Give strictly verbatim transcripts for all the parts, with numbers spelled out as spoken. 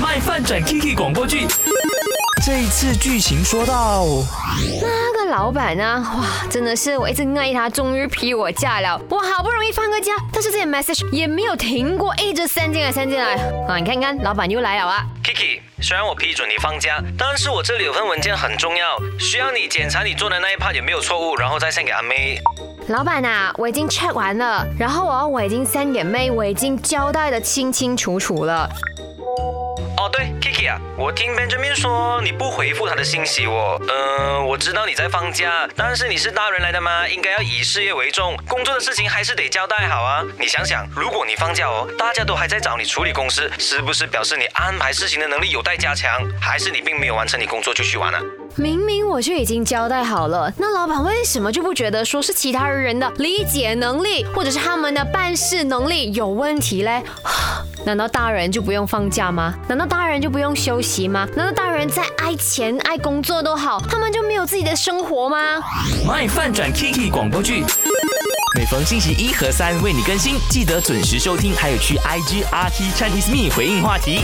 My Fun转 Kiki 广播剧。这一次剧情说到，那个老板呢？哇，真的是我一直爱他，终于批我假了。我好不容易放个假，但是这些 message 也没有停过，一直 send 进来 send 进来。啊，你看看，老板又来了啊！Kiki， 虽然我批准你放假，但是我这里有份文件很重要，需要你检查你做的那一 part 有没有错误，然后再 send 给阿妹。老板啊，我已经 check 完了，然后哦，我已经 send 给妹，我已经交代的清清楚楚了。哦对 ，Kiki 啊，我听 Benjamin 说你不回复他的信息哦。嗯、呃，我知道你在放假，但是你是大人来的嘛，应该要以事业为重，工作的事情还是得交代好啊。你想想，如果你放假哦，大家都还在找你处理公事，是不是表示你安排事情的能力有待加强？还是你并没有完成你工作就去玩了、啊？明明我就已经交代好了，那老板为什么就不觉得说是其他人的理解能力，或者是他们的办事能力有问题嘞？难道大人就不用放假吗？难道大人就不用休息吗？难道大人在爱钱爱工作都好，他们就没有自己的生活吗？ My Fun 转 Kiki 广播剧，每逢星期一和三为你更新，记得准时收听，还有去 I G R T Chinese Me 回应话题。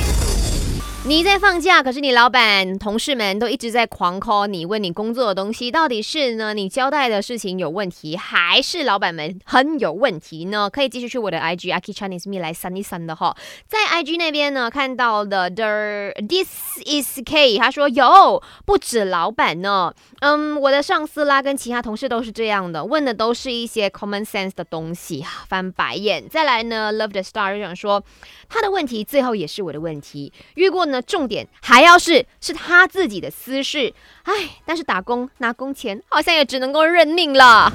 你在放假，可是你老板同事们都一直在狂 call 你，问你工作的东西，到底是呢你交代的事情有问题，还是老板们很有问题呢？可以继续去我的 I G AkiChineseMe 来删一删的哈。在 I G 那边呢看到的 This is Kay， 他说有不止老板呢，嗯，我的上司啦跟其他同事都是这样的，问的都是一些 common sense 的东西，翻白眼。再来呢 Love the Star 就想说他的问题最后也是我的问题，遇过呢重点还要是是他自己的私事，唉，但是打工拿工钱好像也只能够认命了。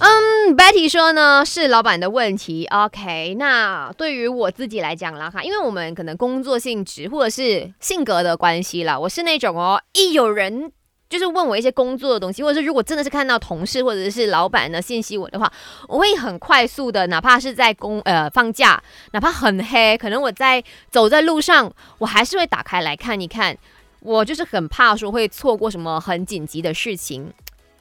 嗯、um, Betty 说呢是老板的问题 OK， 那对于我自己来讲啦哈，因为我们可能工作性质或者是性格的关系啦，我是那种哦，一有人就是问我一些工作的东西，或者是如果真的是看到同事或者是老板呢信息我的话，我会很快速的，哪怕是在工呃放假，哪怕很黑，可能我在走在路上，我还是会打开来看一看。我就是很怕说会错过什么很紧急的事情，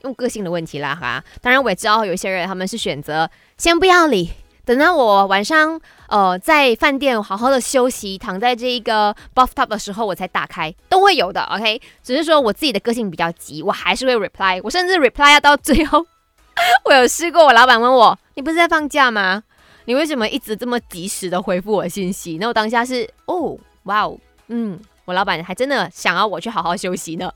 用个性的问题啦哈。当然我也知道有一些人他们是选择先不要理，等到我晚上呃在饭店好好的休息，躺在这一个 buff top 的时候我才打开，都会有的 OK。 只是说我自己的个性比较急，我还是会 reply， 我甚至 reply 要到最后我有试过，我老板问我你不是在放假吗，你为什么一直这么及时的回复我信息，那我当下是哦哇哦，嗯，我老板还真的想要我去好好休息呢。